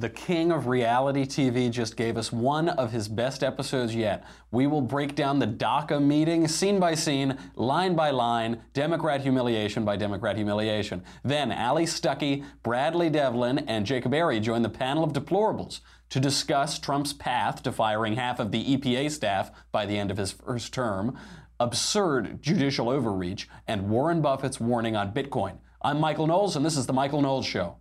The king of reality TV just gave us one of his best episodes yet. We will break down the DACA meeting, scene by scene, line by line, Democrat humiliation by Democrat humiliation. Then Allie Stuckey, Bradley Devlin, and Jacob Airey join the panel of deplorables to discuss Trump's path to firing half of the EPA staff by the end of his first term, absurd judicial overreach, and Warren Buffett's warning on Bitcoin. I'm Michael Knowles, and this is The Michael Knowles Show.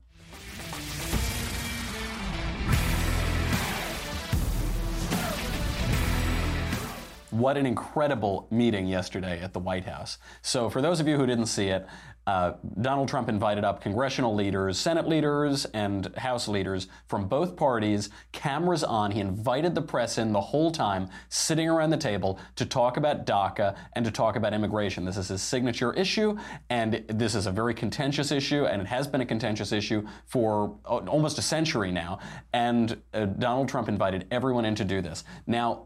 What an incredible meeting yesterday at the White House. So for those of you who didn't see it, Donald Trump invited up congressional leaders, Senate leaders, and House leaders from both parties, cameras on. He invited the press in the whole time, sitting around the table to talk about DACA and to talk about immigration. This is his signature issue, and this is a very contentious issue, and it has been a contentious issue for almost a century now. And Donald Trump invited everyone in to do this. Now,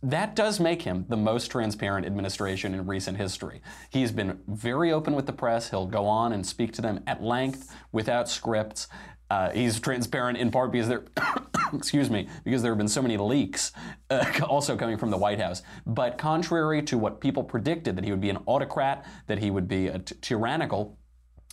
that does make him the most transparent administration in recent history. He's been very open with the press. He'll go on and speak to them at length without scripts. He's transparent in part because there, excuse me, because there have been so many leaks also coming from the White House. But contrary to what people predicted, that he would be an autocrat, that he would be a tyrannical,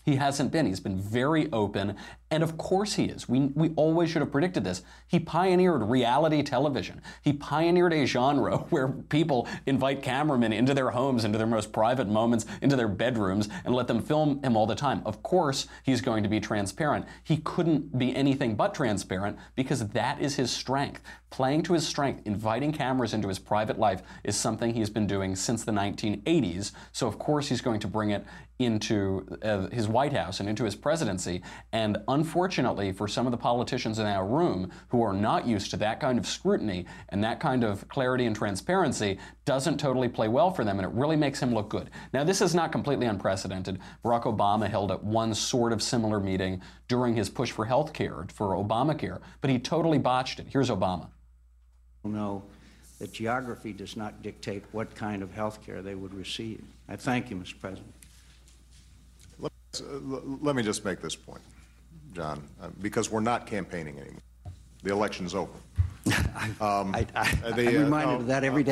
he hasn't been. He's been very open, and of course he is. We always should have predicted this. He pioneered reality television. He pioneered a genre where people invite cameramen into their homes, into their most private moments, into their bedrooms, and let them film him all the time. Of course he's going to be transparent. He couldn't be anything but transparent because that is his strength. Playing to his strength, inviting cameras into his private life is something he's been doing since the 1980s, so of course he's going to bring it into his White House and into his presidency. And unfortunately for some of the politicians in our room who are not used to that kind of scrutiny and that kind of clarity and transparency, doesn't totally play well for them, and it really makes him look good. Now, this is not completely unprecedented. Barack Obama held up one sort of similar meeting during his push for health care, for Obamacare, but he totally botched it. Here's Obama. No, that geography does not dictate what kind of health care they would receive. I thank you, Mr. President. Let me just make this point, John, because we're not campaigning anymore. The election's over. I'm reminded of that every day.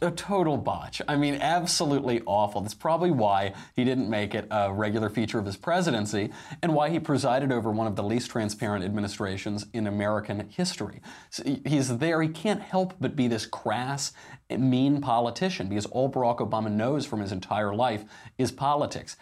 A total botch. I mean, absolutely awful. That's probably why he didn't make it a regular feature of his presidency, and why he presided over one of the least transparent administrations in American history. So he's there. He can't help but be this crass, mean politician, because all Barack Obama knows from his entire life is politics.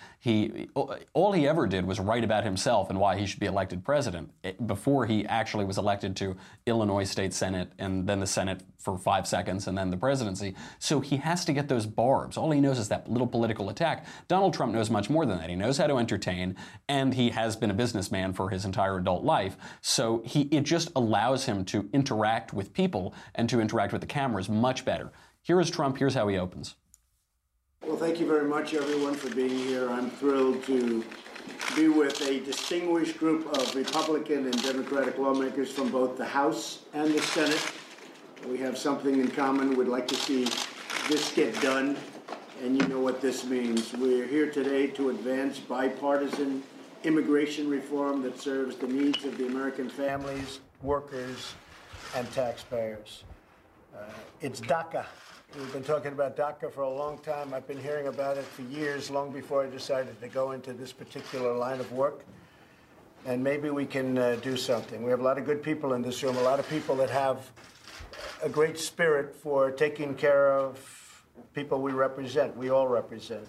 All he ever did was write about himself and why he should be elected president before he actually was elected to Illinois State Senate and then the Senate for 5 seconds and then the presidency. So he has to get those barbs. All he knows is that little political attack. Donald Trump knows much more than that. He knows how to entertain, and he has been a businessman for his entire adult life. So it just allows him to interact with people and to interact with the cameras much better. Here is Trump. Here's how he opens. Well, thank you very much, everyone, for being here. I'm thrilled to be with a distinguished group of Republican and Democratic lawmakers from both the House and the Senate. We have something in common. We'd like to see this get done, and you know what this means. We're here today to advance bipartisan immigration reform that serves the needs of the American families, workers, and taxpayers. It's DACA. We've been talking about DACA for a long time. I've been hearing about it for years, long before I decided to go into this particular line of work. And maybe we can do something. We have a lot of good people in this room, a lot of people that have a great spirit for taking care of people we represent, we all represent.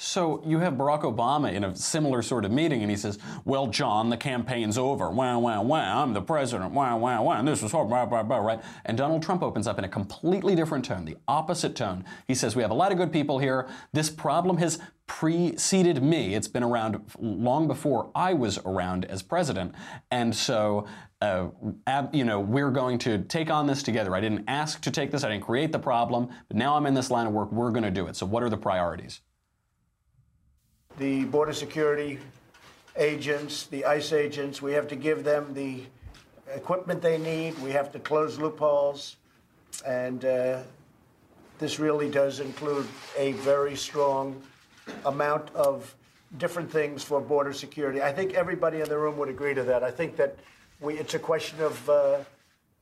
So you have Barack Obama in a similar sort of meeting, and he says, well, John, the campaign's over. Wah, wah, wah, I'm the president. Wah, wah, wah, and this is hard, blah, blah, blah, right? And Donald Trump opens up in a completely different tone, the opposite tone. He says, we have a lot of good people here. This problem has preceded me. It's been around long before I was around as president. And so, we're going to take on this together. I didn't ask to take this. I didn't create the problem. But now I'm in this line of work. We're going to do it. So what are the priorities? The border security agents, the ICE agents, we have to give them the equipment they need. We have to close loopholes. And this really does include a very strong amount of different things for border security. I think everybody in the room would agree to that. I think that it's a question of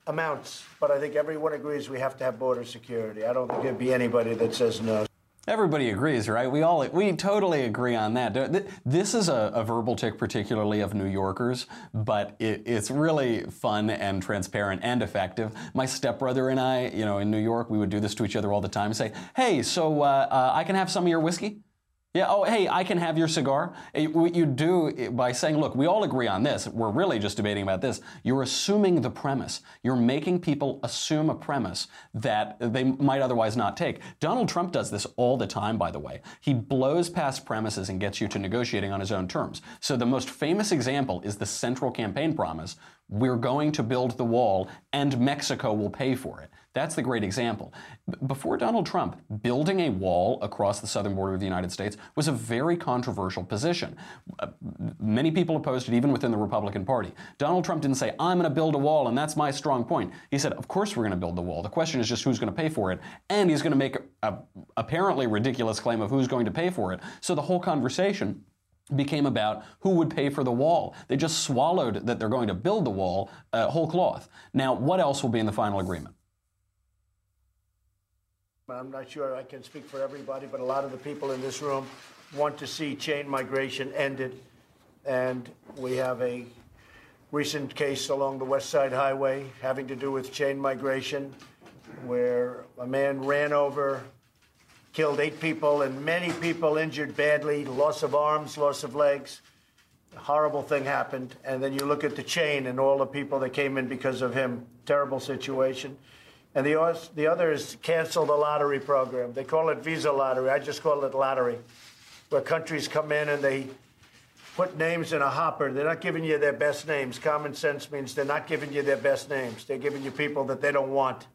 amounts, but I think everyone agrees we have to have border security. I don't think there'd be anybody that says no. Everybody agrees, right? We totally agree on that. This is a verbal tick, particularly of New Yorkers, but it's really fun and transparent and effective. My stepbrother and I, you know, in New York, we would do this to each other all the time. Say, hey, so I can have some of your whiskey? Yeah, oh, hey, I can have your cigar. What you do by saying, look, we all agree on this. We're really just debating about this. You're assuming the premise. You're making people assume a premise that they might otherwise not take. Donald Trump does this all the time, by the way. He blows past premises and gets you to negotiating on his own terms. So the most famous example is the central campaign promise. We're going to build the wall and Mexico will pay for it. That's the great example. Before Donald Trump, building a wall across the southern border of the United States was a very controversial position. Many people opposed it, even within the Republican Party. Donald Trump didn't say, I'm going to build a wall, and that's my strong point. He said, of course we're going to build the wall. The question is just who's going to pay for it. And he's going to make an apparently ridiculous claim of who's going to pay for it. So the whole conversation became about who would pay for the wall. They just swallowed that they're going to build the wall whole cloth. Now, what else will be in the final agreement? I'm not sure I can speak for everybody, but a lot of the people in this room want to see chain migration ended. And we have a recent case along the West Side Highway having to do with chain migration, where a man ran over, killed 8 people, and many people injured badly, loss of arms, loss of legs. A horrible thing happened. And then you look at the chain and all the people that came in because of him. Terrible situation. And the other is cancel the lottery program. They call it visa lottery. I just call it lottery, where countries come in and they put names in a hopper. They're not giving you their best names. Common sense means they're not giving you their best names. They're giving you people that they don't want.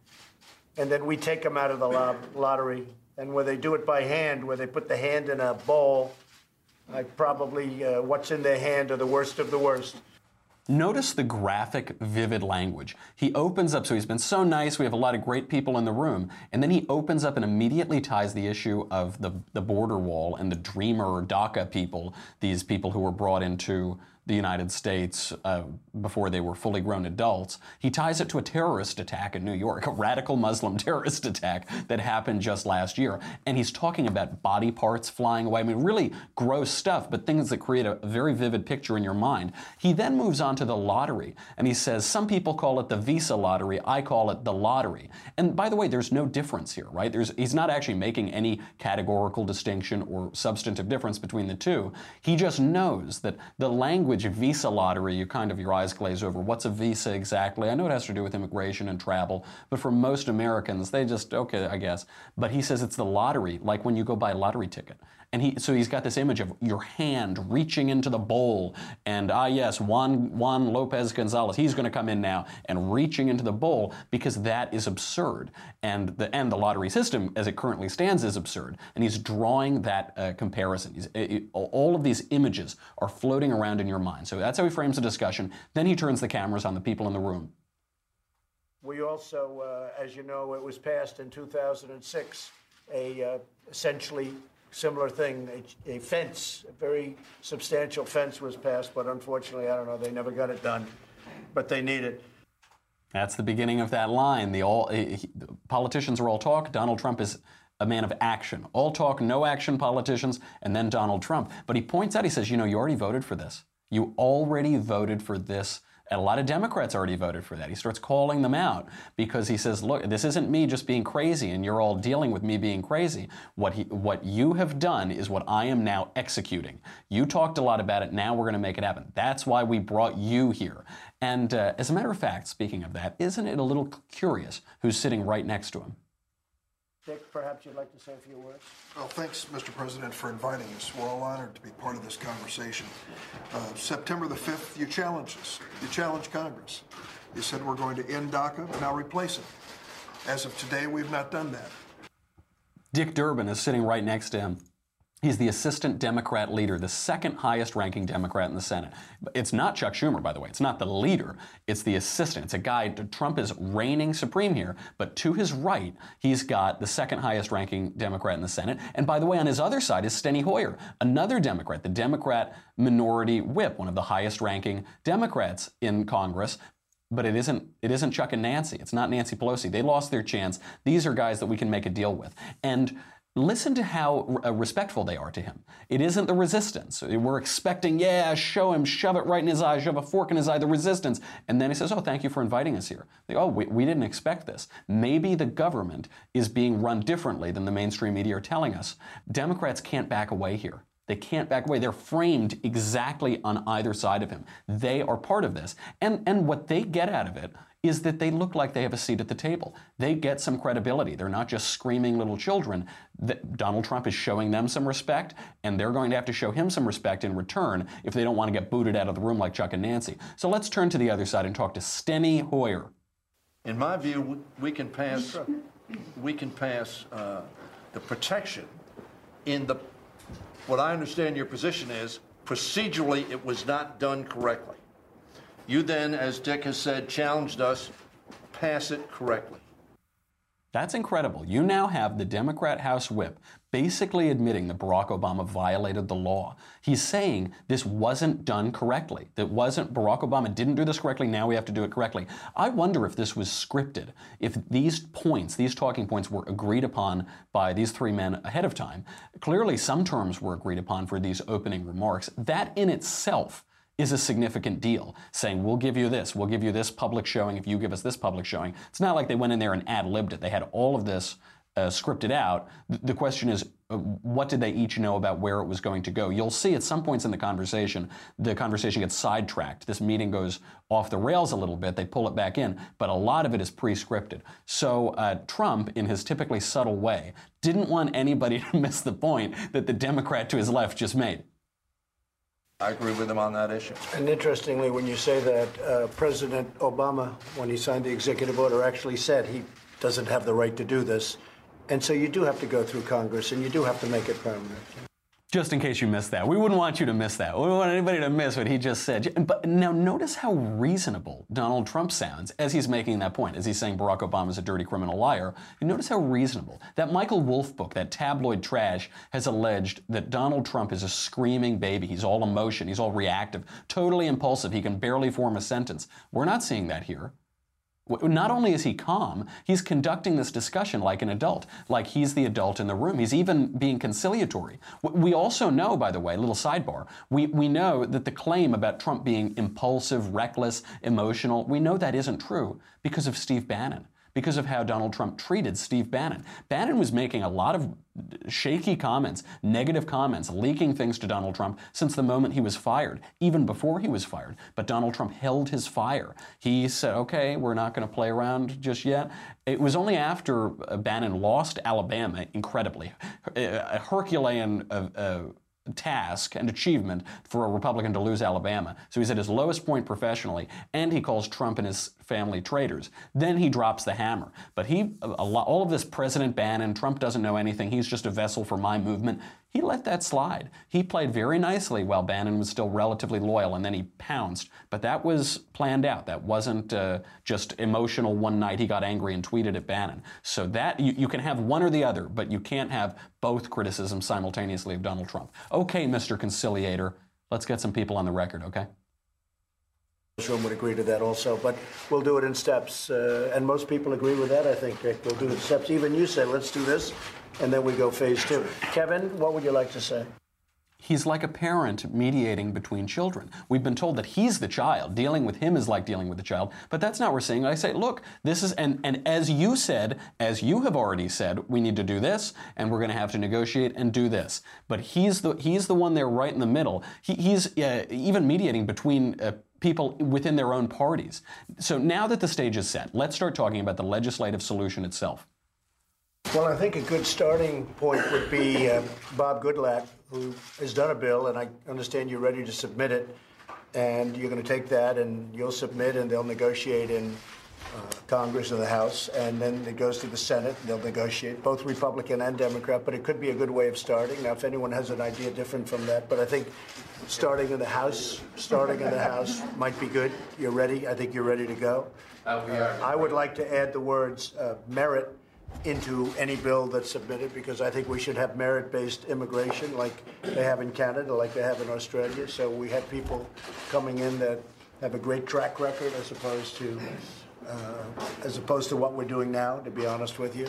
And then we take them out of the lottery. And where they do it by hand, where they put the hand in a bowl, like probably what's in their hand are the worst of the worst. Notice the graphic, vivid language. He opens up, so he's been so nice, we have a lot of great people in the room, and then he opens up and immediately ties the issue of the border wall and the Dreamer or DACA people, these people who were brought into the United States before they were fully grown adults. He ties it to a terrorist attack in New York, a radical Muslim terrorist attack that happened just last year. And he's talking about body parts flying away. I mean, really gross stuff, but things that create a very vivid picture in your mind. He then moves on to the lottery, and he says, some people call it the visa lottery, I call it the lottery. And by the way, there's no difference here, right? He's not actually making any categorical distinction or substantive difference between the two. He just knows that the language visa lottery, you kind of, your eyes glaze over. What's a visa exactly? I know it has to do with immigration and travel, but for most Americans, they just, okay, I guess. But he says it's the lottery, like when you go buy a lottery ticket. And so he's got this image of your hand reaching into the bowl, and yes, Juan Lopez Gonzalez, he's going to come in now, and reaching into the bowl, because that is absurd. And the lottery system, as it currently stands, is absurd. And he's drawing that comparison. All of these images are floating around in your mind. So that's how he frames the discussion. Then he turns the cameras on the people in the room. We also, as you know, it was passed in 2006, essentially similar thing, a fence, a very substantial fence was passed, but unfortunately, I don't know, they never got it done, but they need it. That's the beginning of that line. Politicians are all talk. Donald Trump is a man of action. All talk, no action politicians, and then Donald Trump. But he points out, he says, you know, you already voted for this. You already voted for this. And a lot of Democrats already voted for that. He starts calling them out because he says, look, this isn't me just being crazy and you're all dealing with me being crazy. What you have done is what I am now executing. You talked a lot about it. Now we're going to make it happen. That's why we brought you here. And as a matter of fact, speaking of that, isn't it a little curious who's sitting right next to him? Dick, perhaps you'd like to say a few words? Well, thanks, Mr. President, for inviting us. We're all honored to be part of this conversation. September the 5th, you challenged us. You challenged Congress. You said we're going to end DACA and now replace it. As of today, we've not done that. Dick Durbin is sitting right next to him. He's the assistant Democrat leader, the second highest ranking Democrat in the Senate. It's not Chuck Schumer, by the way. It's not the leader. It's the assistant. It's a guy. Trump is reigning supreme here. But to his right, he's got the second highest ranking Democrat in the Senate. And by the way, on his other side is Steny Hoyer, another Democrat, the Democrat minority whip, one of the highest ranking Democrats in Congress. But it isn't Chuck and Nancy. It's not Nancy Pelosi. They lost their chance. These are guys that we can make a deal with. And listen to how respectful they are to him. It isn't the resistance. We're expecting, yeah, show him, shove it right in his eye, shove a fork in his eye, the resistance. And then he says, oh, thank you for inviting us here. They go, oh, we didn't expect this. Maybe the government is being run differently than the mainstream media are telling us. Democrats can't back away here. They can't back away. They're framed exactly on either side of him. They are part of this. And what they get out of it is that they look like they have a seat at the table. They get some credibility. They're not just screaming little children. Donald Trump is showing them some respect, and they're going to have to show him some respect in return if they don't want to get booted out of the room like Chuck and Nancy. So let's turn to the other side and talk to Steny Hoyer. In my view, we can pass the protection in the... What I understand your position is, procedurally, it was not done correctly. You then, as Dick has said, challenged us, pass it correctly. That's incredible. You now have the Democrat House whip basically admitting that Barack Obama violated the law. He's saying this wasn't done correctly. That wasn't, Barack Obama didn't do this correctly, now we have to do it correctly. I wonder if this was scripted, if these points, these talking points were agreed upon by these three men ahead of time. Clearly some terms were agreed upon for these opening remarks. That in itself is a significant deal, saying we'll give you this public showing if you give us this public showing. It's not like they went in there and ad-libbed it. They had all of this scripted out. The question is, what did they each know about where it was going to go? You'll see at some points in the conversation gets sidetracked. This meeting goes off the rails a little bit. They pull it back in, but a lot of it is pre-scripted. So Trump, in his typically subtle way, didn't want anybody to miss the point that the Democrat to his left just made. I agree with him on that issue. And interestingly, when you say that, President Obama, when he signed the executive order, actually said he doesn't have the right to do this. And so you do have to go through Congress, and you do have to make it permanent. Just in case you missed that. We wouldn't want you to miss that. We wouldn't want anybody to miss what he just said. But now notice how reasonable Donald Trump sounds as he's making that point, as he's saying Barack Obama's a dirty criminal liar. And notice how reasonable. That Michael Wolff book, that tabloid trash, has alleged that Donald Trump is a screaming baby. He's all emotion. He's all reactive, totally impulsive. He can barely form a sentence. We're not seeing that here. Not only is he calm, he's conducting this discussion like an adult, like he's the adult in the room. He's even being conciliatory. We also know, by the way, little sidebar, we know that the claim about Trump being impulsive, reckless, emotional, we know that isn't true because of Steve Bannon, because of how Donald Trump treated Steve Bannon. Bannon was making a lot of shaky comments, negative comments, leaking things to Donald Trump since the moment he was fired, even before he was fired. But Donald Trump held his fire. He said, okay, we're not going to play around just yet. It was only after Bannon lost Alabama, incredibly, a Herculean task and achievement for a Republican to lose Alabama. So he's at his lowest point professionally, and he calls Trump and his family traitors. Then he drops the hammer. But all of this President Bannon, Trump doesn't know anything, he's just a vessel for my movement, he let that slide. He played very nicely while Bannon was still relatively loyal, and then he pounced. But that was planned out. That wasn't just emotional one night he got angry and tweeted at Bannon. So that, you can have one or the other, but you can't have both criticisms simultaneously of Donald Trump. Okay, Mr. Conciliator, let's get some people on the record, okay? This room would agree to that also, but we'll do it in steps. And most people agree with that, I think, Dick. We'll do it in steps. Even you say, let's do this, and then we go phase two. Kevin, what would you like to say? He's like a parent mediating between children. We've been told that he's the child. Dealing with him is like dealing with the child, but that's not what we're seeing. I say, look, this is, and as you said, as you have already said, we need to do this, and we're going to have to negotiate and do this. But he's the one there right in the middle. He's even mediating between people within their own parties. So now that the stage is set, let's start talking about the legislative solution itself. Well, I think a good starting point would be Bob Goodlatte, who has done a bill, and I understand you're ready to submit it, and you're going to take that, and you'll submit, and they'll negotiate, and Congress and the House, and then it goes to the Senate, and they'll negotiate, both Republican and Democrat, but it could be a good way of starting. Now, if anyone has an idea different from that, but I think starting in the House might be good. You're ready. I think you're ready to go. I would like to add the words merit into any bill that's submitted, because I think we should have merit-based immigration like they have in Canada, like they have in Australia. So we have people coming in that have a great track record as opposed to what we're doing now, to be honest with you.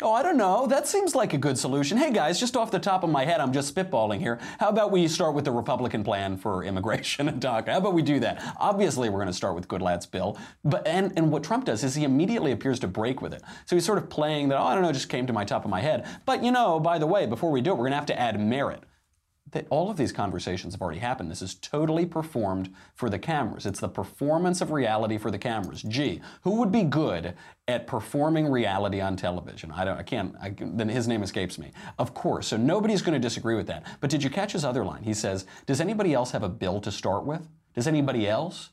Oh, I don't know. That seems like a good solution. Hey, guys, just off the top of my head, I'm just spitballing here. How about we start with the Republican plan for immigration and DACA? How about we do that? Obviously, we're going to start with Goodlatte's bill. But and what Trump does is he immediately appears to break with it. So he's sort of playing that, oh, I don't know, just came to my top of my head. But, you know, by the way, before we do it, we're going to have to add merit. That all of these conversations have already happened. This is totally performed for the cameras. It's the performance of reality for the cameras. Gee, who would be good at performing reality on television? Then his name escapes me. Of course, so nobody's going to disagree with that. But did you catch his other line? He says, does anybody else have a bill to start with? Does anybody else?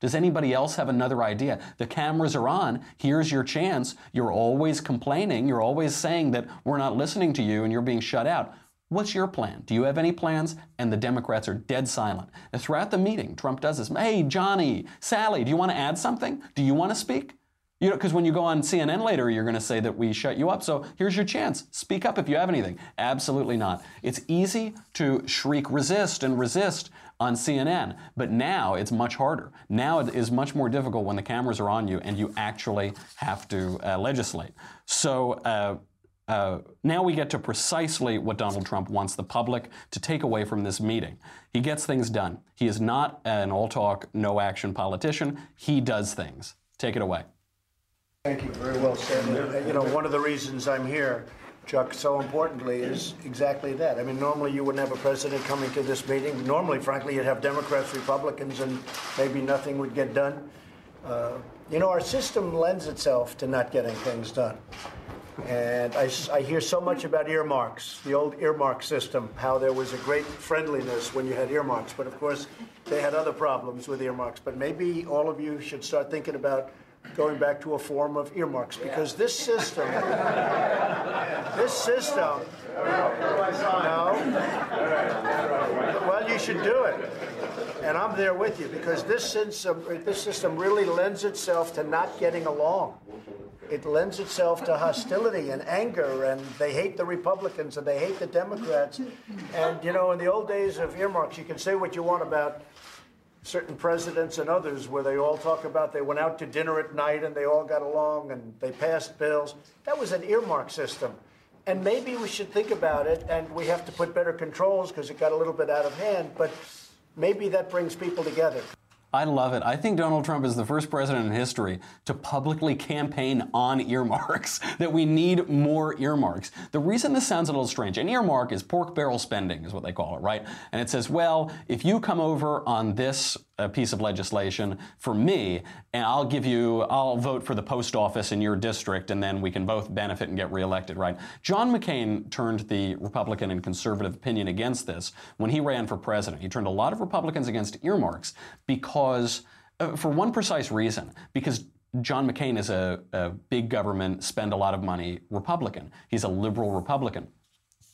Does anybody else have another idea? The cameras are on. Here's your chance. You're always complaining. You're always saying that we're not listening to you and you're being shut out. What's your plan? Do you have any plans? And the Democrats are dead silent. And throughout the meeting, Trump does this. Hey, Johnny, Sally, do you want to add something? Do you want to speak? You know, because when you go on CNN later, you're going to say that we shut you up. So here's your chance. Speak up if you have anything. Absolutely not. It's easy to shriek resist and resist on CNN, but now it's much harder. Now it is much more difficult when the cameras are on you and you actually have to legislate. So, now we get to precisely what Donald Trump wants the public to take away from this meeting. He gets things done. He is not an all-talk, no-action politician. He does things. Take it away. Thank you. Very well said. You know, one of the reasons I'm here, Chuck, so importantly, is exactly that. I mean, normally you wouldn't have a president coming to this meeting. Normally, frankly, you'd have Democrats, Republicans, and maybe nothing would get done. You know, our system lends itself to not getting things done. And I hear so much about earmarks, the old earmark system, how there was a great friendliness when you had earmarks. But, of course, they had other problems with earmarks. But maybe all of you should start thinking about going back to a form of earmarks, because this system, well, you should do it. And I'm there with you, because this system really lends itself to not getting along. It lends itself to hostility and anger, and they hate the Republicans and they hate the Democrats. And, you know, in the old days of earmarks, you can say what you want about certain presidents and others, where they all talk about they went out to dinner at night and they all got along and they passed bills. That was an earmark system. And maybe we should think about it, and we have to put better controls because it got a little bit out of hand, but maybe that brings people together. I love it. I think Donald Trump is the first president in history to publicly campaign on earmarks, that we need more earmarks. The reason this sounds a little strange, an earmark is pork barrel spending is what they call it, right? And it says, well, if you come over on this piece of legislation for me, and I'll vote for the post office in your district, and then we can both benefit and get reelected, right? John McCain turned the Republican and conservative opinion against this when he ran for president. He turned a lot of Republicans against earmarks because, for one precise reason, because John McCain is a big government, spend a lot of money Republican. He's a liberal Republican.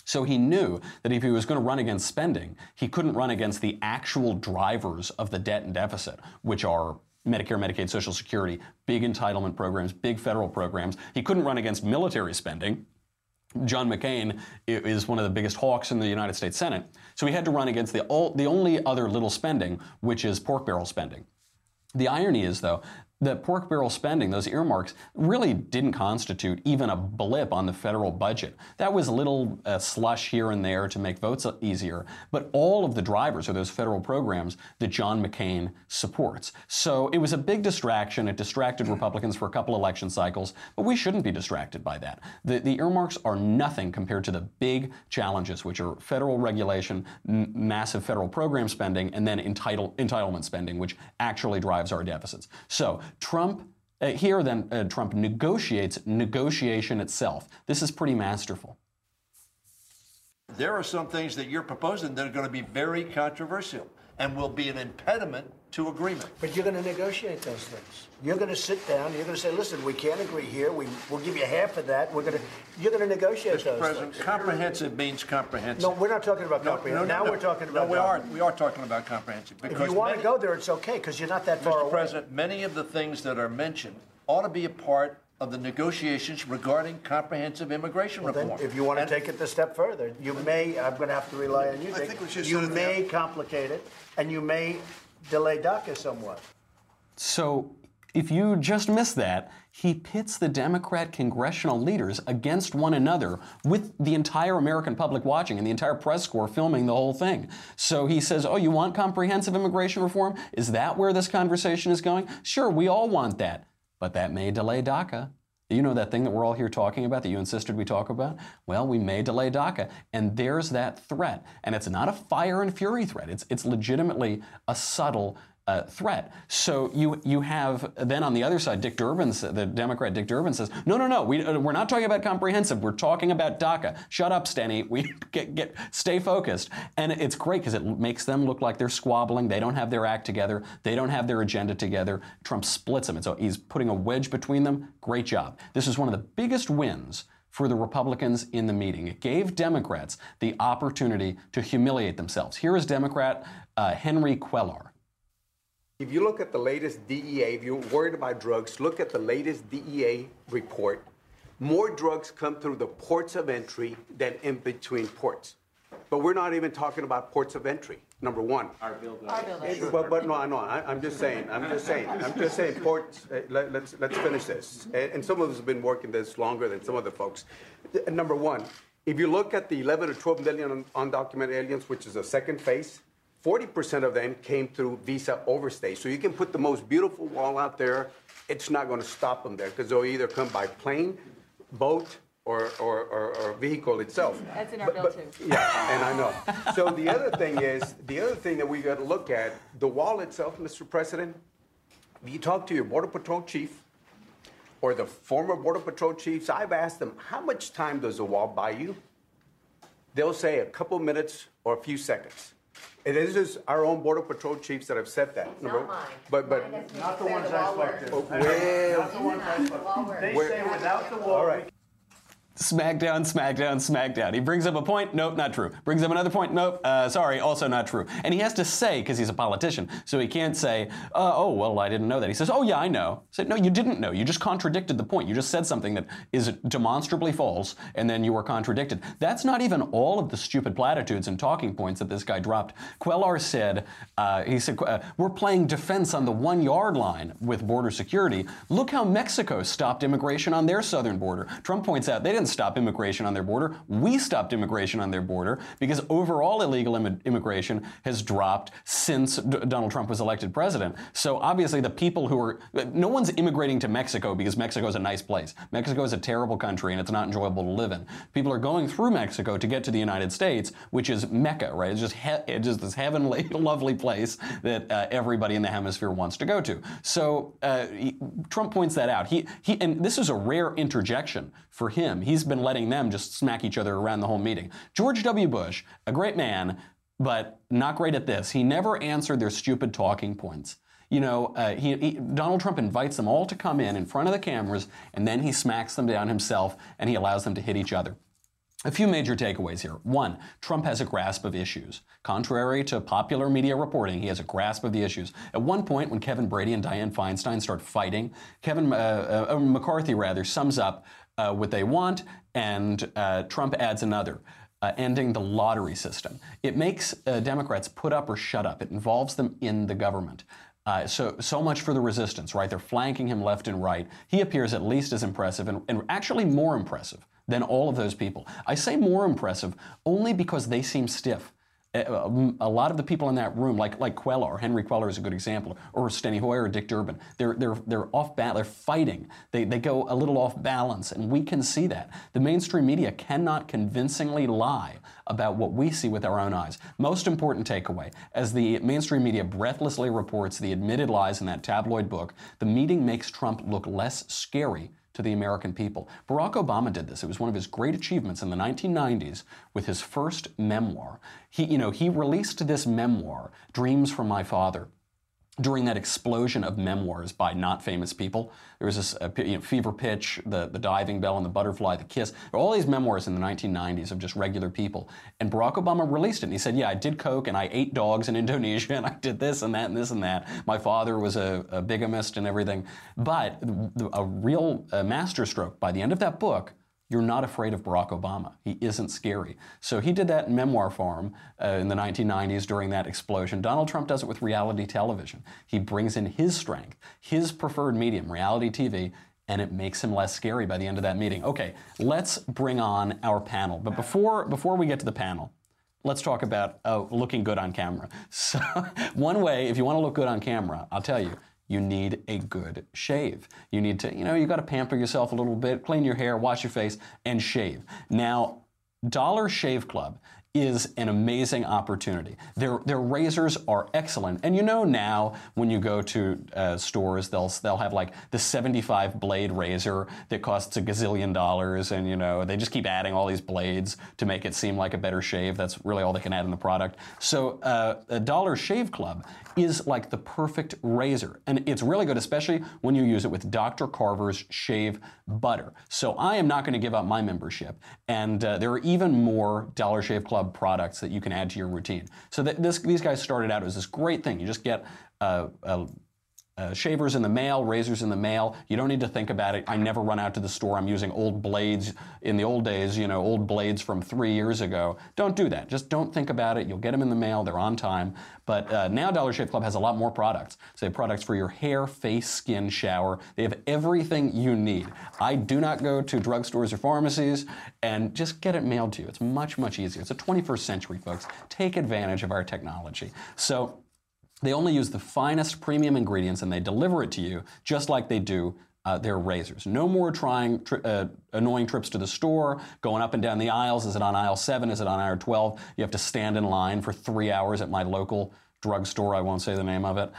So he knew that if he was going to run against spending, he couldn't run against the actual drivers of the debt and deficit, which are Medicare, Medicaid, Social Security, big entitlement programs, big federal programs. He couldn't run against military spending. John McCain is one of the biggest hawks in the United States Senate. So he had to run against the only other little spending, which is pork barrel spending. The irony is, though, that pork barrel spending, those earmarks, really didn't constitute even a blip on the federal budget. That was a little slush here and there to make votes easier. But all of the drivers are those federal programs that John McCain supports. So it was a big distraction. It distracted Republicans for a couple election cycles. But we shouldn't be distracted by that. The earmarks are nothing compared to the big challenges, which are federal regulation, massive federal program spending, and then entitlement spending, which actually drives our deficits. So Trump, Trump negotiates negotiation itself. This is pretty masterful. there are some things that you're proposing that are going to be very controversial and will be an impediment to agreement. But you're going to negotiate those things. You're going to sit down. You're going to say, listen, we can't agree here. We'll give you half of that. You're going to negotiate those things. Comprehensive means comprehensive. No, we're not talking about comprehensive. No, we're talking about we are talking about comprehensive. Because if you want to go there, it's okay, because you're not that far away. Mr. President, many of the things that are mentioned ought to be a part of the negotiations regarding comprehensive immigration reform. If you want to take it a step further, you may, I'm going to have to rely on you, Dick, you may complicate it, and you may delay DACA somewhat. So, if you just missed that, he pits the Democrat congressional leaders against one another with the entire American public watching and the entire press corps filming the whole thing. So he says, oh, you want comprehensive immigration reform? Is that where this conversation is going? Sure, we all want that. But that may delay DACA. You know that thing that we're all here talking about, that you insisted we talk about? Well, we may delay DACA. And there's that threat. And it's not a fire and fury threat. It's legitimately a subtle threat. So you have then on the other side, Dick Durbin, the Democrat Dick Durbin says, no, we're not talking about comprehensive. We're talking about DACA. Shut up, Steny. We stay focused. And it's great because it makes them look like they're squabbling. They don't have their act together. They don't have their agenda together. Trump splits them. And so he's putting a wedge between them. Great job. This is one of the biggest wins for the Republicans in the meeting. It gave Democrats the opportunity to humiliate themselves. Here is Democrat Henry Cuellar. If you look at the latest DEA, if you're worried about drugs, look at the latest DEA report. More drugs come through the ports of entry than in between ports. But we're not even talking about ports of entry, number one. Our bill does. But no, I'm just saying, ports, let's finish this. And some of us have been working this longer than some other folks. Number one, if you look at the 11 or 12 million undocumented aliens, which is the second phase, 40% of them came through visa overstay. So you can put the most beautiful wall out there. It's not going to stop them there because they'll either come by plane, boat, or vehicle itself. That's in our bill, too. Yeah, and I know. So the other thing that we got to look at, the wall itself, Mr. President, if you talk to your Border Patrol chief or the former Border Patrol chiefs, I've asked them, how much time does the wall buy you? They'll say a couple minutes or a few seconds. It is just our own Border Patrol chiefs that have said that. Not mine. But not the ones I selected. Not the ones I selected. They say without the wall. All right. Smackdown, smackdown, smackdown. He brings up a point. Nope, not true. Brings up another point. Nope, sorry, also not true. And he has to say, because he's a politician, so he can't say, oh, well, I didn't know that. He says, oh, yeah, I know. I said, no, you didn't know. You just contradicted the point. You just said something that is demonstrably false, and then you were contradicted. That's not even all of the stupid platitudes and talking points that this guy dropped. Cuellar said, we're playing defense on the 1 yard line with border security. Look how Mexico stopped immigration on their southern border. Trump points out they didn't stop immigration on their border. We stopped immigration on their border because overall illegal immigration has dropped since Donald Trump was elected president. So obviously the people who are... No one's immigrating to Mexico because Mexico's a nice place. Mexico is a terrible country and it's not enjoyable to live in. People are going through Mexico to get to the United States, which is Mecca, right? It's just this heavenly, lovely place that everybody in the hemisphere wants to go to. So Trump points that out. And this is a rare interjection for him. He's been letting them just smack each other around the whole meeting. George W. Bush, a great man, but not great at this. He never answered their stupid talking points. You know, Donald Trump invites them all to come in front of the cameras, and then he smacks them down himself, and he allows them to hit each other. A few major takeaways here. One, Trump has a grasp of issues. Contrary to popular media reporting, he has a grasp of the issues. At one point, when Kevin Brady and Dianne Feinstein start fighting, Kevin McCarthy sums up what they want, and Trump adds another, ending the lottery system. It makes Democrats put up or shut up. It involves them in the government. So much for the resistance, right? They're flanking him left and right. He appears at least as impressive and actually more impressive than all of those people. I say more impressive only because they seem stiff. A lot of the people in that room, like Cuellar, Henry Cuellar is a good example, or Steny Hoyer or Dick Durbin, they're off balance, they're fighting, they go a little off balance, and we can see that. The mainstream media cannot convincingly lie about what we see with our own eyes. Most important takeaway, as the mainstream media breathlessly reports the admitted lies in that tabloid book, the meeting makes Trump look less scary to the American people. Barack Obama did this. It was one of his great achievements in the 1990s with his first memoir. He released this memoir, Dreams from My Father, during that explosion of memoirs by not famous people. There was this Fever Pitch, the Diving Bell and the Butterfly, The Kiss. There were all these memoirs in the 1990s of just regular people. And Barack Obama released it. And he said, yeah, I did coke and I ate dogs in Indonesia and I did this and that and this and that. My father was a bigamist and everything. But a real masterstroke by the end of that book, you're not afraid of Barack Obama. He isn't scary. So he did that in memoir form in the 1990s during that explosion. Donald Trump does it with reality television. He brings in his strength, his preferred medium, reality TV, and it makes him less scary by the end of that meeting. Okay, let's bring on our panel. But before we get to the panel, let's talk about looking good on camera. So one way, if you want to look good on camera, I'll tell you, you need a good shave. You need to, you got to pamper yourself a little bit, clean your hair, wash your face, and shave. Now, Dollar Shave Club is an amazing opportunity. Their razors are excellent. And now when you go to stores, they'll have like the 75 blade razor that costs a gazillion dollars, and they just keep adding all these blades to make it seem like a better shave. That's really all they can add in the product. So a Dollar Shave Club is like the perfect razor. And it's really good, especially when you use it with Dr. Carver's shave butter. So I am not going to give up my membership. And there are even more Dollar Shave Club products that you can add to your routine. So these guys started out as this great thing. You just get shavers in the mail, razors in the mail. You don't need to think about it. I never run out to the store. I'm using old blades. In the old days, old blades from 3 years ago. Don't do that. Just don't think about it. You'll get them in the mail. They're on time. But now Dollar Shave Club has a lot more products. So they have products for your hair, face, skin, shower. They have everything you need. I do not go to drugstores or pharmacies, and just get it mailed to you. It's much, much easier. It's the 21st century, folks. Take advantage of our technology. So they only use the finest premium ingredients, and they deliver it to you just like they do their razors. No more trying annoying trips to the store, going up and down the aisles. Is it on aisle 7? Is it on aisle 12? You have to stand in line for 3 hours at my local drugstore. I won't say the name of it.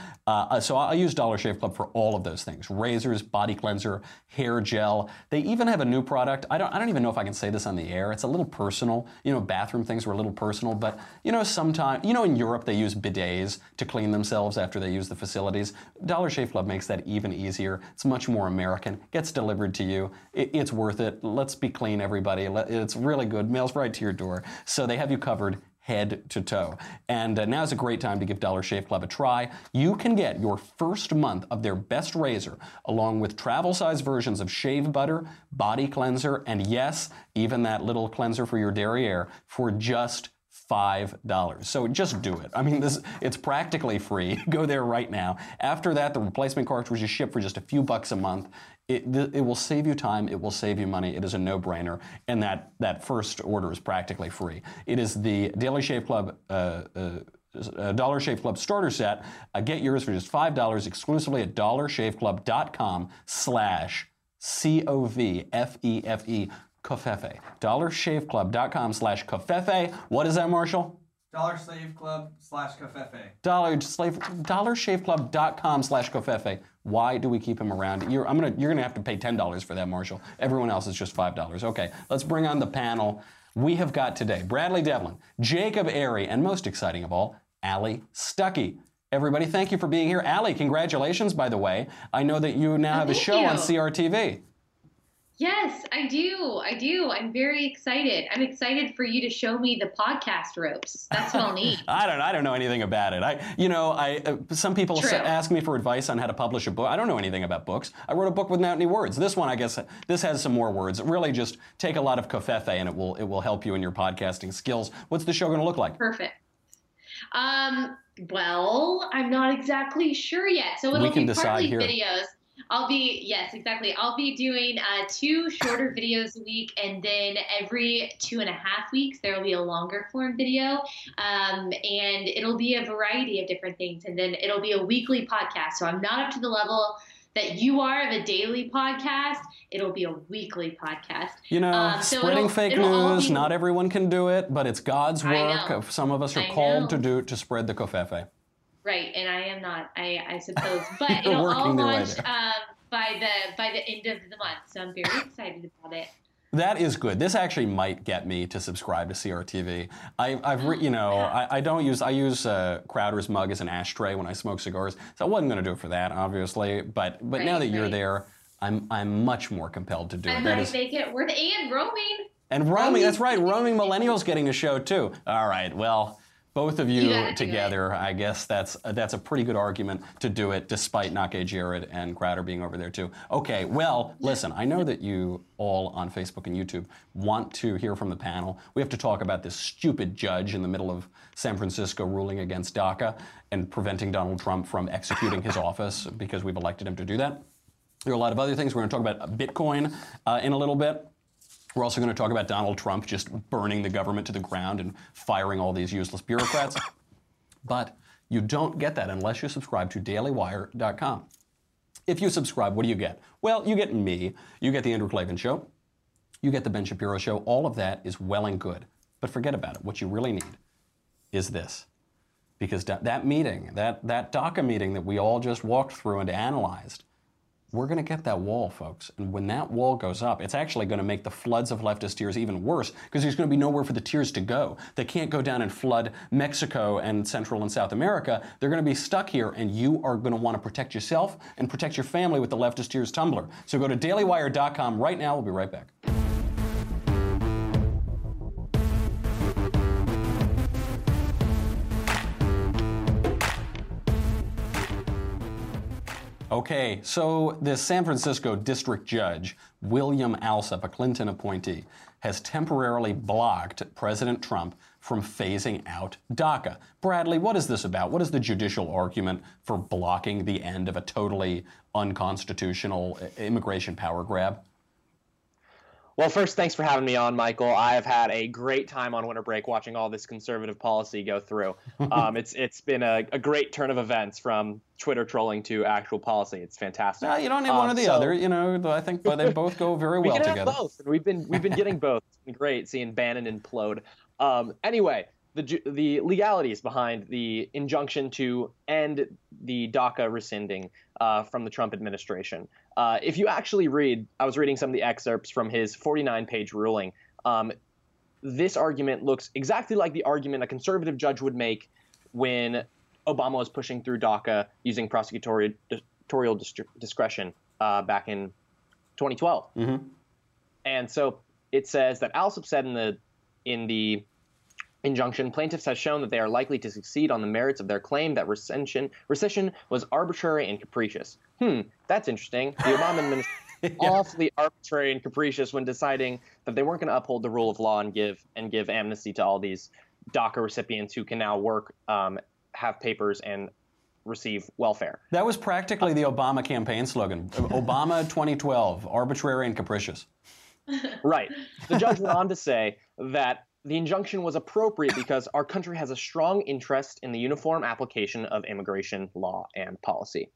So I use Dollar Shave Club for all of those things: razors, body cleanser, hair gel. They even have a new product. I don't even know if I can say this on the air. It's a little personal. Bathroom things were a little personal, but sometimes, in Europe they use bidets to clean themselves after they use the facilities. Dollar Shave Club makes that even easier. It's much more American. Gets delivered to you. It's worth it. Let's be clean, everybody. It's really good. Mail's right to your door. So they have you covered, head to toe. And now's a great time to give Dollar Shave Club a try. You can get your first month of their best razor, along with travel-size versions of shave butter, body cleanser, and yes, even that little cleanser for your derriere, for just $5. So just do it. I mean, it's practically free. Go there right now. After that, the replacement cartridges ship for just a few bucks a month. It will save you time. It will save you money. It is a no-brainer, and that first order is practically free. It is the Dollar Shave Club starter set. Get yours for just $5 exclusively at dollarshaveclub.com/covfefe. Covfefe. dollarshaveclub.com/covfefe. What is that, Marshall? DollarShaveClub/Covfefe. DollarShaveClub.com/Covfefe. Why do we keep him around? You're gonna have to pay $10 for that, Marshall. Everyone else is just $5. Okay, let's bring on the panel. We have got today Bradley Devlin, Jacob Airey, and most exciting of all, Allie Stuckey. Everybody, thank you for being here. Allie, congratulations, by the way. I know that you now have a show on CRTV. Yes, I do. I'm very excited. I'm excited for you to show me the podcast ropes. That's what I'll need. I don't know anything about it. Some people ask me for advice on how to publish a book. I don't know anything about books. I wrote a book without any words. This one, I guess, this has some more words. Really, just take a lot of covfefe, and it will help you in your podcasting skills. What's the show going to look like? Perfect. Well, I'm not exactly sure yet. So it'll be partly videos. I'll be doing 2 shorter videos a week, and then every 2.5 weeks there will be a longer form video, and it'll be a variety of different things, and then it'll be a weekly podcast. So I'm not up to the level that you are of a daily podcast. It'll be a weekly podcast. So spreading fake news, not everyone can do it, but it's God's work. Some of us are called to spread the covfefe. Right, and I am not, I suppose. But it'll all launch by the end of the month. So I'm very excited about it. That is good. This actually might get me to subscribe to CRTV. I use Crowder's mug as an ashtray when I smoke cigars, so I wasn't going to do it for that, obviously. But right, now that you're there, I'm much more compelled to do it. I might make it worth it. And roaming. And roaming. That's right. Roaming millennials getting a show too. All right. Well, both of you together, I guess that's a pretty good argument to do it, despite Nake Jared and Crowder being over there too. Okay, well, listen, I know that you all on Facebook and YouTube want to hear from the panel. We have to talk about this stupid judge in the middle of San Francisco ruling against DACA and preventing Donald Trump from executing his office because we've elected him to do that. There are a lot of other things. We're going to talk about Bitcoin in a little bit. We're also going to talk about Donald Trump just burning the government to the ground and firing all these useless bureaucrats. But you don't get that unless you subscribe to DailyWire.com. If you subscribe, what do you get? Well, you get me. You get the Andrew Klavan Show. You get the Ben Shapiro Show. All of that is well and good. But forget about it. What you really need is this. Because that meeting, that DACA meeting that we all just walked through and analyzed, we're going to get that wall, folks. And when that wall goes up, it's actually going to make the floods of leftist tears even worse because there's going to be nowhere for the tears to go. They can't go down and flood Mexico and Central and South America. They're going to be stuck here, and you are going to want to protect yourself and protect your family with the leftist tears tumbler. So go to dailywire.com right now. We'll be right back. Okay, so this San Francisco district judge, William Alsup, a Clinton appointee, has temporarily blocked President Trump from phasing out DACA. Bradley, what is this about? What is the judicial argument for blocking the end of a totally unconstitutional immigration power grab? Well, first, thanks for having me on, Michael. I've had a great time on winter break watching all this conservative policy go through. It's been a great turn of events from Twitter trolling to actual policy. It's fantastic. No, you don't need one or the other, you know. I think they both go very well together. We can have both. We've been getting both. It's been great seeing Bannon implode. Anyway, the legalities behind the injunction to end the DACA rescinding from the Trump administration. If you actually read, I was reading some of the excerpts from his 49-page ruling. This argument looks exactly like the argument a conservative judge would make when Obama was pushing through DACA using prosecutorial discretion back in 2012. Mm-hmm. And so it says that Alsup said in the injunction, plaintiffs have shown that they are likely to succeed on the merits of their claim that rescission was arbitrary and capricious. That's interesting. The Obama administration was awfully arbitrary and capricious when deciding that they weren't going to uphold the rule of law and give amnesty to all these DACA recipients who can now work, have papers, and receive welfare. That was practically the Obama campaign slogan. Obama 2012, arbitrary and capricious. Right. The judge went on to say that the injunction was appropriate because our country has a strong interest in the uniform application of immigration law and policy.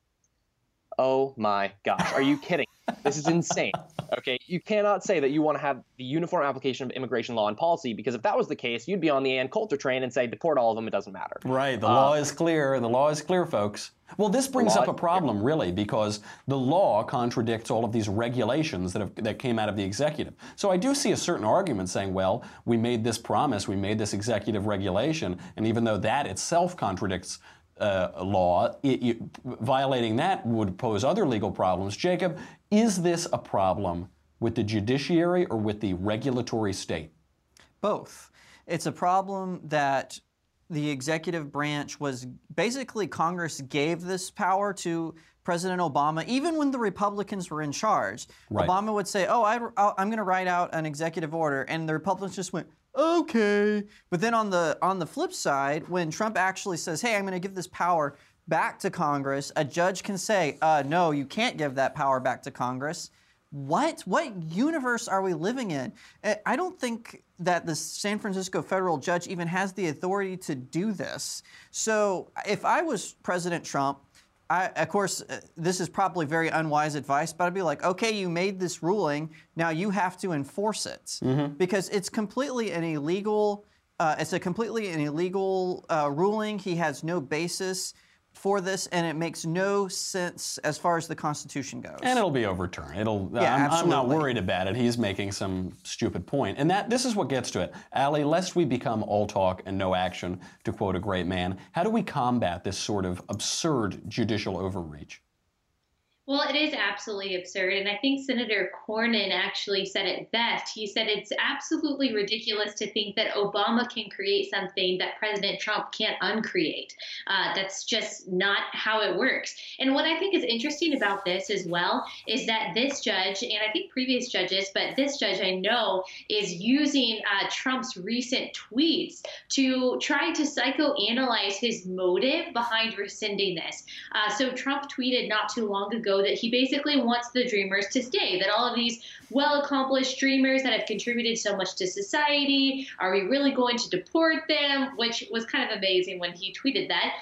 Oh my gosh, are you kidding? This is insane. Okay, you cannot say that you want to have the uniform application of immigration law and policy, because if that was the case, you'd be on the Ann Coulter train and say, deport all of them, it doesn't matter. Right, the law is clear. The law is clear, folks. Well, this brings up a problem, really, because the law contradicts all of these regulations that came out of the executive. So I do see a certain argument saying, well, we made this promise, we made this executive regulation, and even though that itself contradicts law, violating that would pose other legal problems. Jacob, is this a problem with the judiciary or with the regulatory state? Both. It's a problem that the executive branch was basically, Congress gave this power to President Obama, even when the Republicans were in charge. Right. Obama would say, oh, I'm going to write out an executive order, and the Republicans just went, okay. But then on the flip side, when Trump actually says, hey, I'm going to give this power back to Congress, a judge can say, no, you can't give that power back to Congress. What universe are we living in? I don't think that the San Francisco federal judge even has the authority to do this. So if I was President Trump, of course, this is probably very unwise advice, but I'd be like, okay, you made this ruling, now you have to enforce it. Mm-hmm. Because it's completely an illegal ruling. He has no basis for this, and it makes no sense as far as the Constitution goes. And it'll be overturned. I'm not worried about it. He's making some stupid point. And this is what gets to it. Allie, lest we become all talk and no action, to quote a great man, how do we combat this sort of absurd judicial overreach? Well, it is absolutely absurd, and I think Senator Cornyn actually said it best. He said it's absolutely ridiculous to think that Obama can create something that President Trump can't uncreate. That's just not how it works. And what I think is interesting about this as well is that this judge, and I think previous judges, but this judge I know is using Trump's recent tweets to try to psychoanalyze his motive behind rescinding this. So Trump tweeted not too long ago that he basically wants the Dreamers to stay, that all of these well-accomplished Dreamers that have contributed so much to society, are we really going to deport them? Which was kind of amazing when he tweeted that,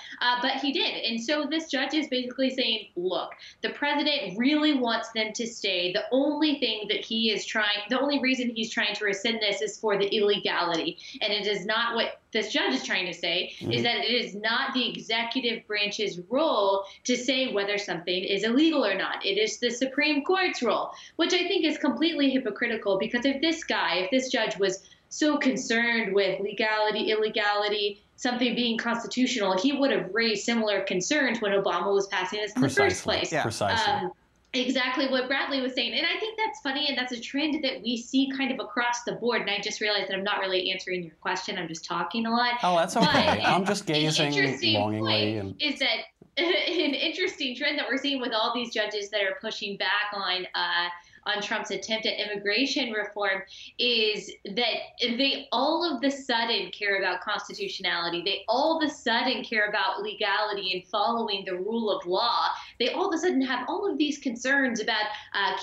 but he did. And so this judge is basically saying, look, the president really wants them to stay. The only thing that he is trying, the only reason he's trying to rescind this is for the illegality, and it is not what this judge is trying to say, is that it is not the executive branch's role to say whether something is illegal or not. It is the Supreme Court's role, which I think is completely hypocritical, because if this guy, if this judge was so concerned with legality, illegality, something being constitutional, he would have raised similar concerns when Obama was passing this in the first place. Yeah. Precisely. Exactly what Bradley was saying. And I think that's funny, and that's a trend that we see kind of across the board. And I just realized that I'm not really answering your question. I'm just talking a lot. Oh, that's okay. I'm just gazing longingly. Is that an interesting trend that we're seeing with all these judges that are pushing back on Trump's attempt at immigration reform, is that they all of a sudden care about constitutionality. They all of a sudden care about legality and following the rule of law. They all of a sudden have all of these concerns about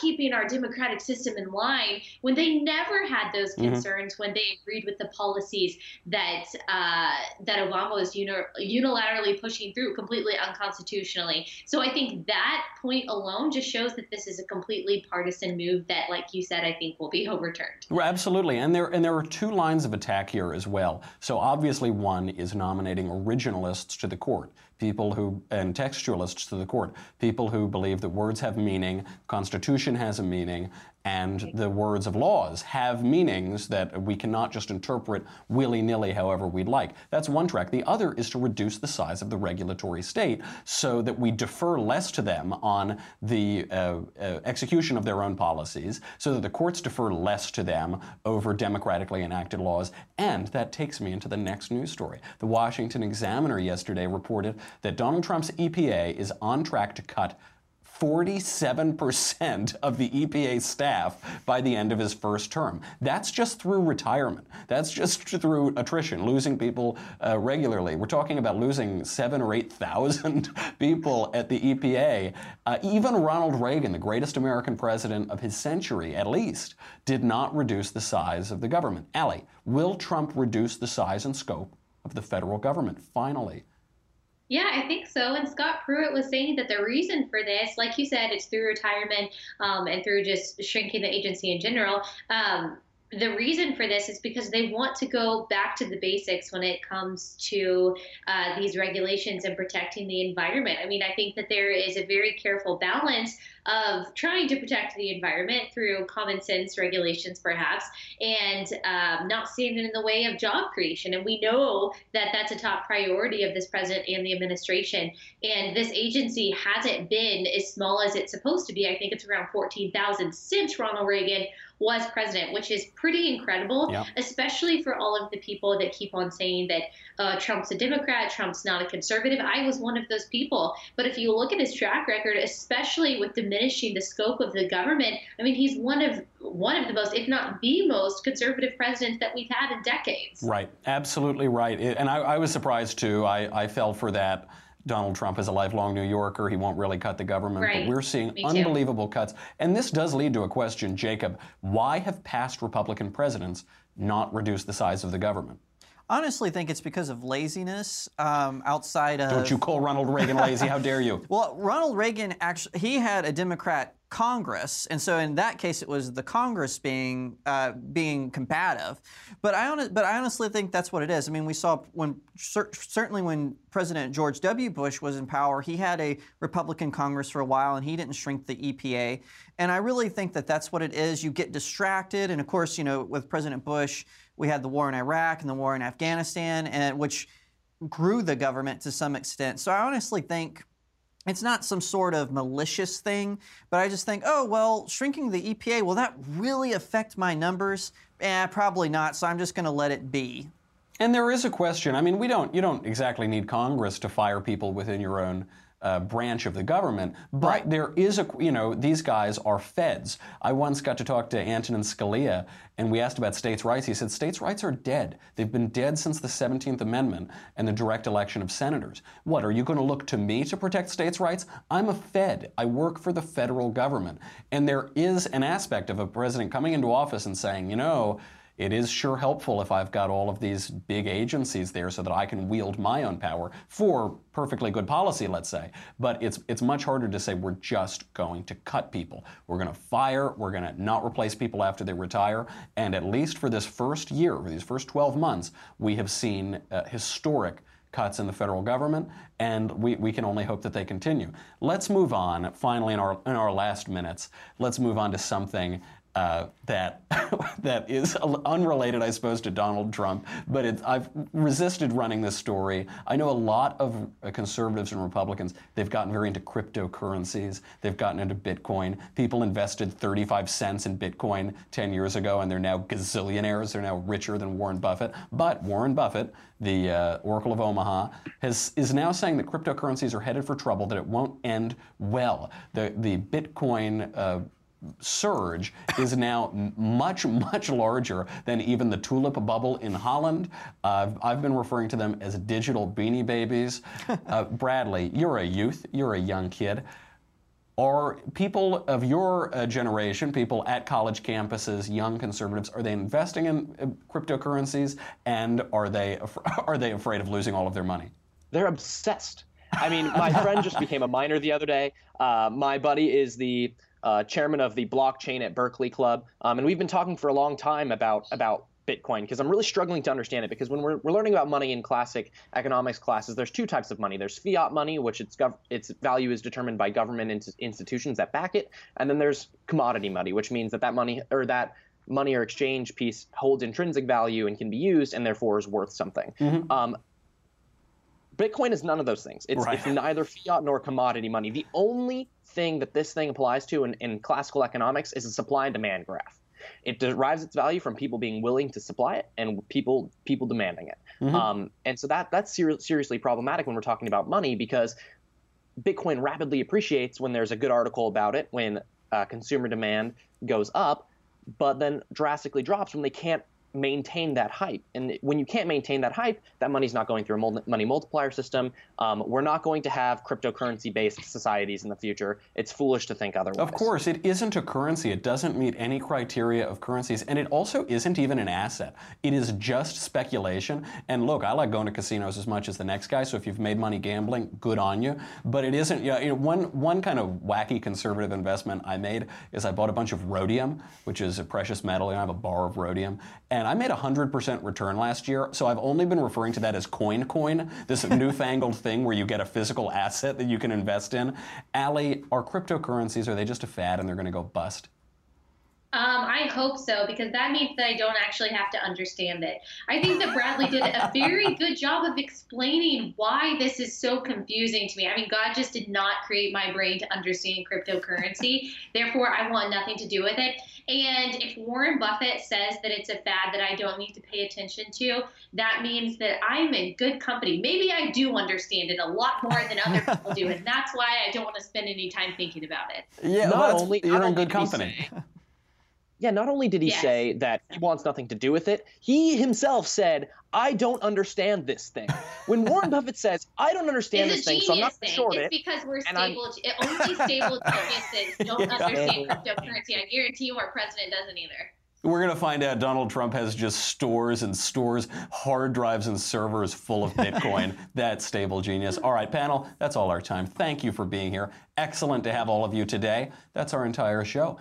keeping our democratic system in line, when they never had those concerns when they agreed with the policies that that Obama was unilaterally pushing through completely unconstitutionally. So I think that point alone just shows that this is a completely partisan move that, like you said, I think will be overturned. Well, absolutely. And there are two lines of attack here as well. So obviously one is nominating originalists to the court, and textualists to the court, people who believe that words have meaning, Constitution has a meaning, and the words of laws have meanings that we cannot just interpret willy-nilly however we'd like. That's one track. The other is to reduce the size of the regulatory state so that we defer less to them on the execution of their own policies, so that the courts defer less to them over democratically enacted laws. And that takes me into the next news story. The Washington Examiner yesterday reported that Donald Trump's EPA is on track to cut 47% of the EPA staff by the end of his first term. That's just through retirement. That's just through attrition, losing people regularly. We're talking about losing 7,000 or 8,000 people at the EPA. Even Ronald Reagan, the greatest American president of his century, at least, did not reduce the size of the government. Allie, will Trump reduce the size and scope of the federal government finally? Yeah, I think so. And Scott Pruitt was saying that the reason for this, like you said, it's through retirement and through just shrinking the agency in general. The reason for this is because they want to go back to the basics when it comes to these regulations and protecting the environment. I mean, I think that there is a very careful balance of trying to protect the environment through common sense regulations, perhaps, and not standing in the way of job creation. And we know that that's a top priority of this president and the administration. And this agency hasn't been as small as it's supposed to be. I think it's around 14,000 since Ronald Reagan was president, which is pretty incredible, especially for all of the people that keep on saying that Trump's a Democrat, Trump's not a conservative. I was one of those people. But if you look at his track record, especially with diminishing the scope of the government, I mean, he's one of the most, if not the most, conservative presidents that we've had in decades. Right. Absolutely right. And I was surprised, too. I fell for that. Donald Trump is a lifelong New Yorker. He won't really cut the government, but we're seeing unbelievable cuts. And this does lead to a question, Jacob. Why have past Republican presidents not reduced the size of the government? honestly think it's because of laziness outside of... Don't you call Ronald Reagan lazy? How dare you? Well, Ronald Reagan, actually, he had a Democrat Congress, and so in that case, it was the Congress being combative. But I honestly think that's what it is. I mean, we saw when certainly when President George W. Bush was in power, he had a Republican Congress for a while, and he didn't shrink the EPA. And I really think that that's what it is. You get distracted, and of course, you know, with President Bush, we had the war in Iraq and the war in Afghanistan, and which grew the government to some extent. So I honestly think it's not some sort of malicious thing, but I just think, oh, well, shrinking the EPA, will that really affect my numbers? Eh, probably not, so I'm just going to let it be. And there is a question. I mean, you don't exactly need Congress to fire people within your own branch of the government, but right. There is a, you know, these guys are feds. I once got to talk to Antonin Scalia, and we asked about states' rights. He said, states' rights are dead. They've been dead since the 17th Amendment and the direct election of senators. What, are you going to look to me to protect states' rights? I'm a fed. I work for the federal government. And there is an aspect of a president coming into office and saying, you know, it is sure helpful if I've got all of these big agencies there so that I can wield my own power for perfectly good policy, let's say. But it's much harder to say we're just going to cut people. We're going to fire, we're going to not replace people after they retire. And at least for this first year, for these first 12 months, we have seen historic cuts in the federal government, and we can only hope that they continue. Let's move on, finally, in our last minutes, let's move on to something that is unrelated, I suppose, to Donald Trump, but I've resisted running this story. I know a lot of conservatives and Republicans, they've gotten very into cryptocurrencies. They've gotten into Bitcoin. People invested 35 cents in Bitcoin 10 years ago, and they're now gazillionaires. They're now richer than Warren Buffett. But Warren Buffett, the Oracle of Omaha, is now saying that cryptocurrencies are headed for trouble, that it won't end well. The Bitcoin surge is now much, much larger than even the tulip bubble in Holland. I've been referring to them as digital beanie babies. Bradley, you're a youth. You're a young kid. Are people of your generation, people at college campuses, young conservatives, are they investing in cryptocurrencies, and are they afraid of losing all of their money? They're obsessed. I mean, my friend just became a minor the other day. My buddy is the chairman of the blockchain at Berkeley Club. And we've been talking for a long time about Bitcoin, because I'm really struggling to understand it, because when we're learning about money in classic economics classes, there's two types of money. There's fiat money, which its value is determined by government institutions that back it. And then there's commodity money, which means that money or exchange piece holds intrinsic value and can be used and therefore is worth something. Mm-hmm. Bitcoin is none of those things. It's neither fiat nor commodity money. The only thing that this thing applies to in classical economics is a supply and demand graph. It derives its value from people being willing to supply it and people demanding it. Mm-hmm. And so that's seriously problematic when we're talking about money, because Bitcoin rapidly appreciates when there's a good article about it, when consumer demand goes up, but then drastically drops when they can't maintain that hype. And when you can't maintain that hype, that money's not going through a money multiplier system. We're not going to have cryptocurrency-based societies in the future. It's foolish to think otherwise. Of course, it isn't a currency. It doesn't meet any criteria of currencies, and it also isn't even an asset. It is just speculation. And look, I like going to casinos as much as the next guy, so if you've made money gambling, good on you. But it isn't, you know, one kind of wacky conservative investment I made is I bought a bunch of rhodium, which is a precious metal, and I have a bar of rhodium. And I made 100% return last year, so I've only been referring to that as coin, this newfangled thing where you get a physical asset that you can invest in. Allie, are cryptocurrencies, are they just a fad and they're going to go bust? I hope so, because that means that I don't actually have to understand it. I think that Bradley did a very good job of explaining why this is so confusing to me. I mean, God just did not create my brain to understand cryptocurrency. Therefore, I want nothing to do with it. And if Warren Buffett says that it's a fad that I don't need to pay attention to, that means that I'm in good company. Maybe I do understand it a lot more than other people do, and that's why I don't want to spend any time thinking about it. Yeah, not only you're in good company. Yeah, not only did he say that he wants nothing to do with it, he himself said, I don't understand this thing. When Warren Buffett says, I don't understand this thing, so I'm not short it. It's because we're stable. Only stable geniuses don't understand cryptocurrency. I guarantee you our president doesn't either. We're going to find out Donald Trump has just stores and stores, hard drives and servers full of Bitcoin. That's stable genius. All right, panel, that's all our time. Thank you for being here. Excellent to have all of you today. That's our entire show.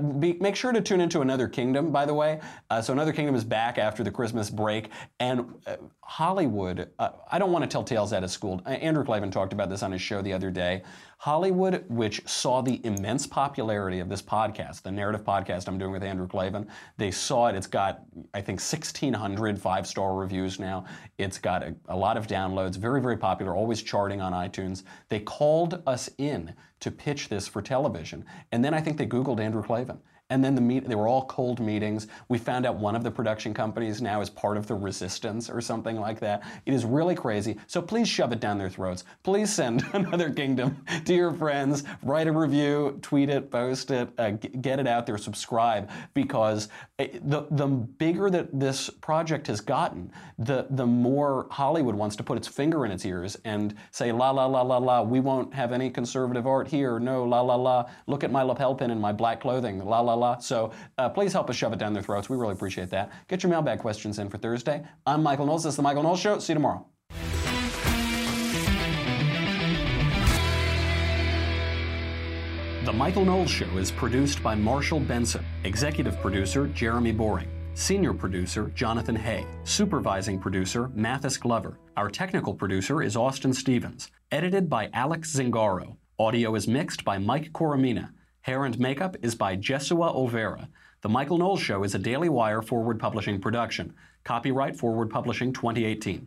Make sure to tune into Another Kingdom, by the way. So Another Kingdom is back after the Christmas break. And Hollywood, I don't want to tell tales out of school. Andrew Klavan talked about this on his show the other day. Hollywood, which saw the immense popularity of this podcast, the narrative podcast I'm doing with Andrew Klavan, they saw it. It's got, I think, 1,600 five-star reviews now. It's got a lot of downloads, very, very popular, always charting on iTunes. They called us in to pitch this for television. And then I think they Googled Andrew Klavan. And then they were all cold meetings. We found out one of the production companies now is part of the resistance or something like that. It is really crazy. So please shove it down their throats. Please send Another Kingdom to your friends. Write a review, tweet it, post it, get it out there, subscribe. Because the bigger that this project has gotten, the more Hollywood wants to put its finger in its ears and say, la, la, la, la, la, we won't have any conservative art here. No, la, la, la, look at my lapel pin and my black clothing. La, la, la. So please help us shove it down their throats. We really appreciate that. Get your mailbag questions in for Thursday. I'm Michael Knowles. This is The Michael Knowles Show. See you tomorrow. The Michael Knowles Show is produced by Marshall Benson. Executive producer, Jeremy Boring. Senior producer, Jonathan Hay. Supervising producer, Mathis Glover. Our technical producer is Austin Stevens. Edited by Alex Zingaro. Audio is mixed by Mike Coromina. Hair and makeup is by Jesua Olvera. The Michael Knowles Show is a Daily Wire Forward Publishing production. Copyright Forward Publishing 2018.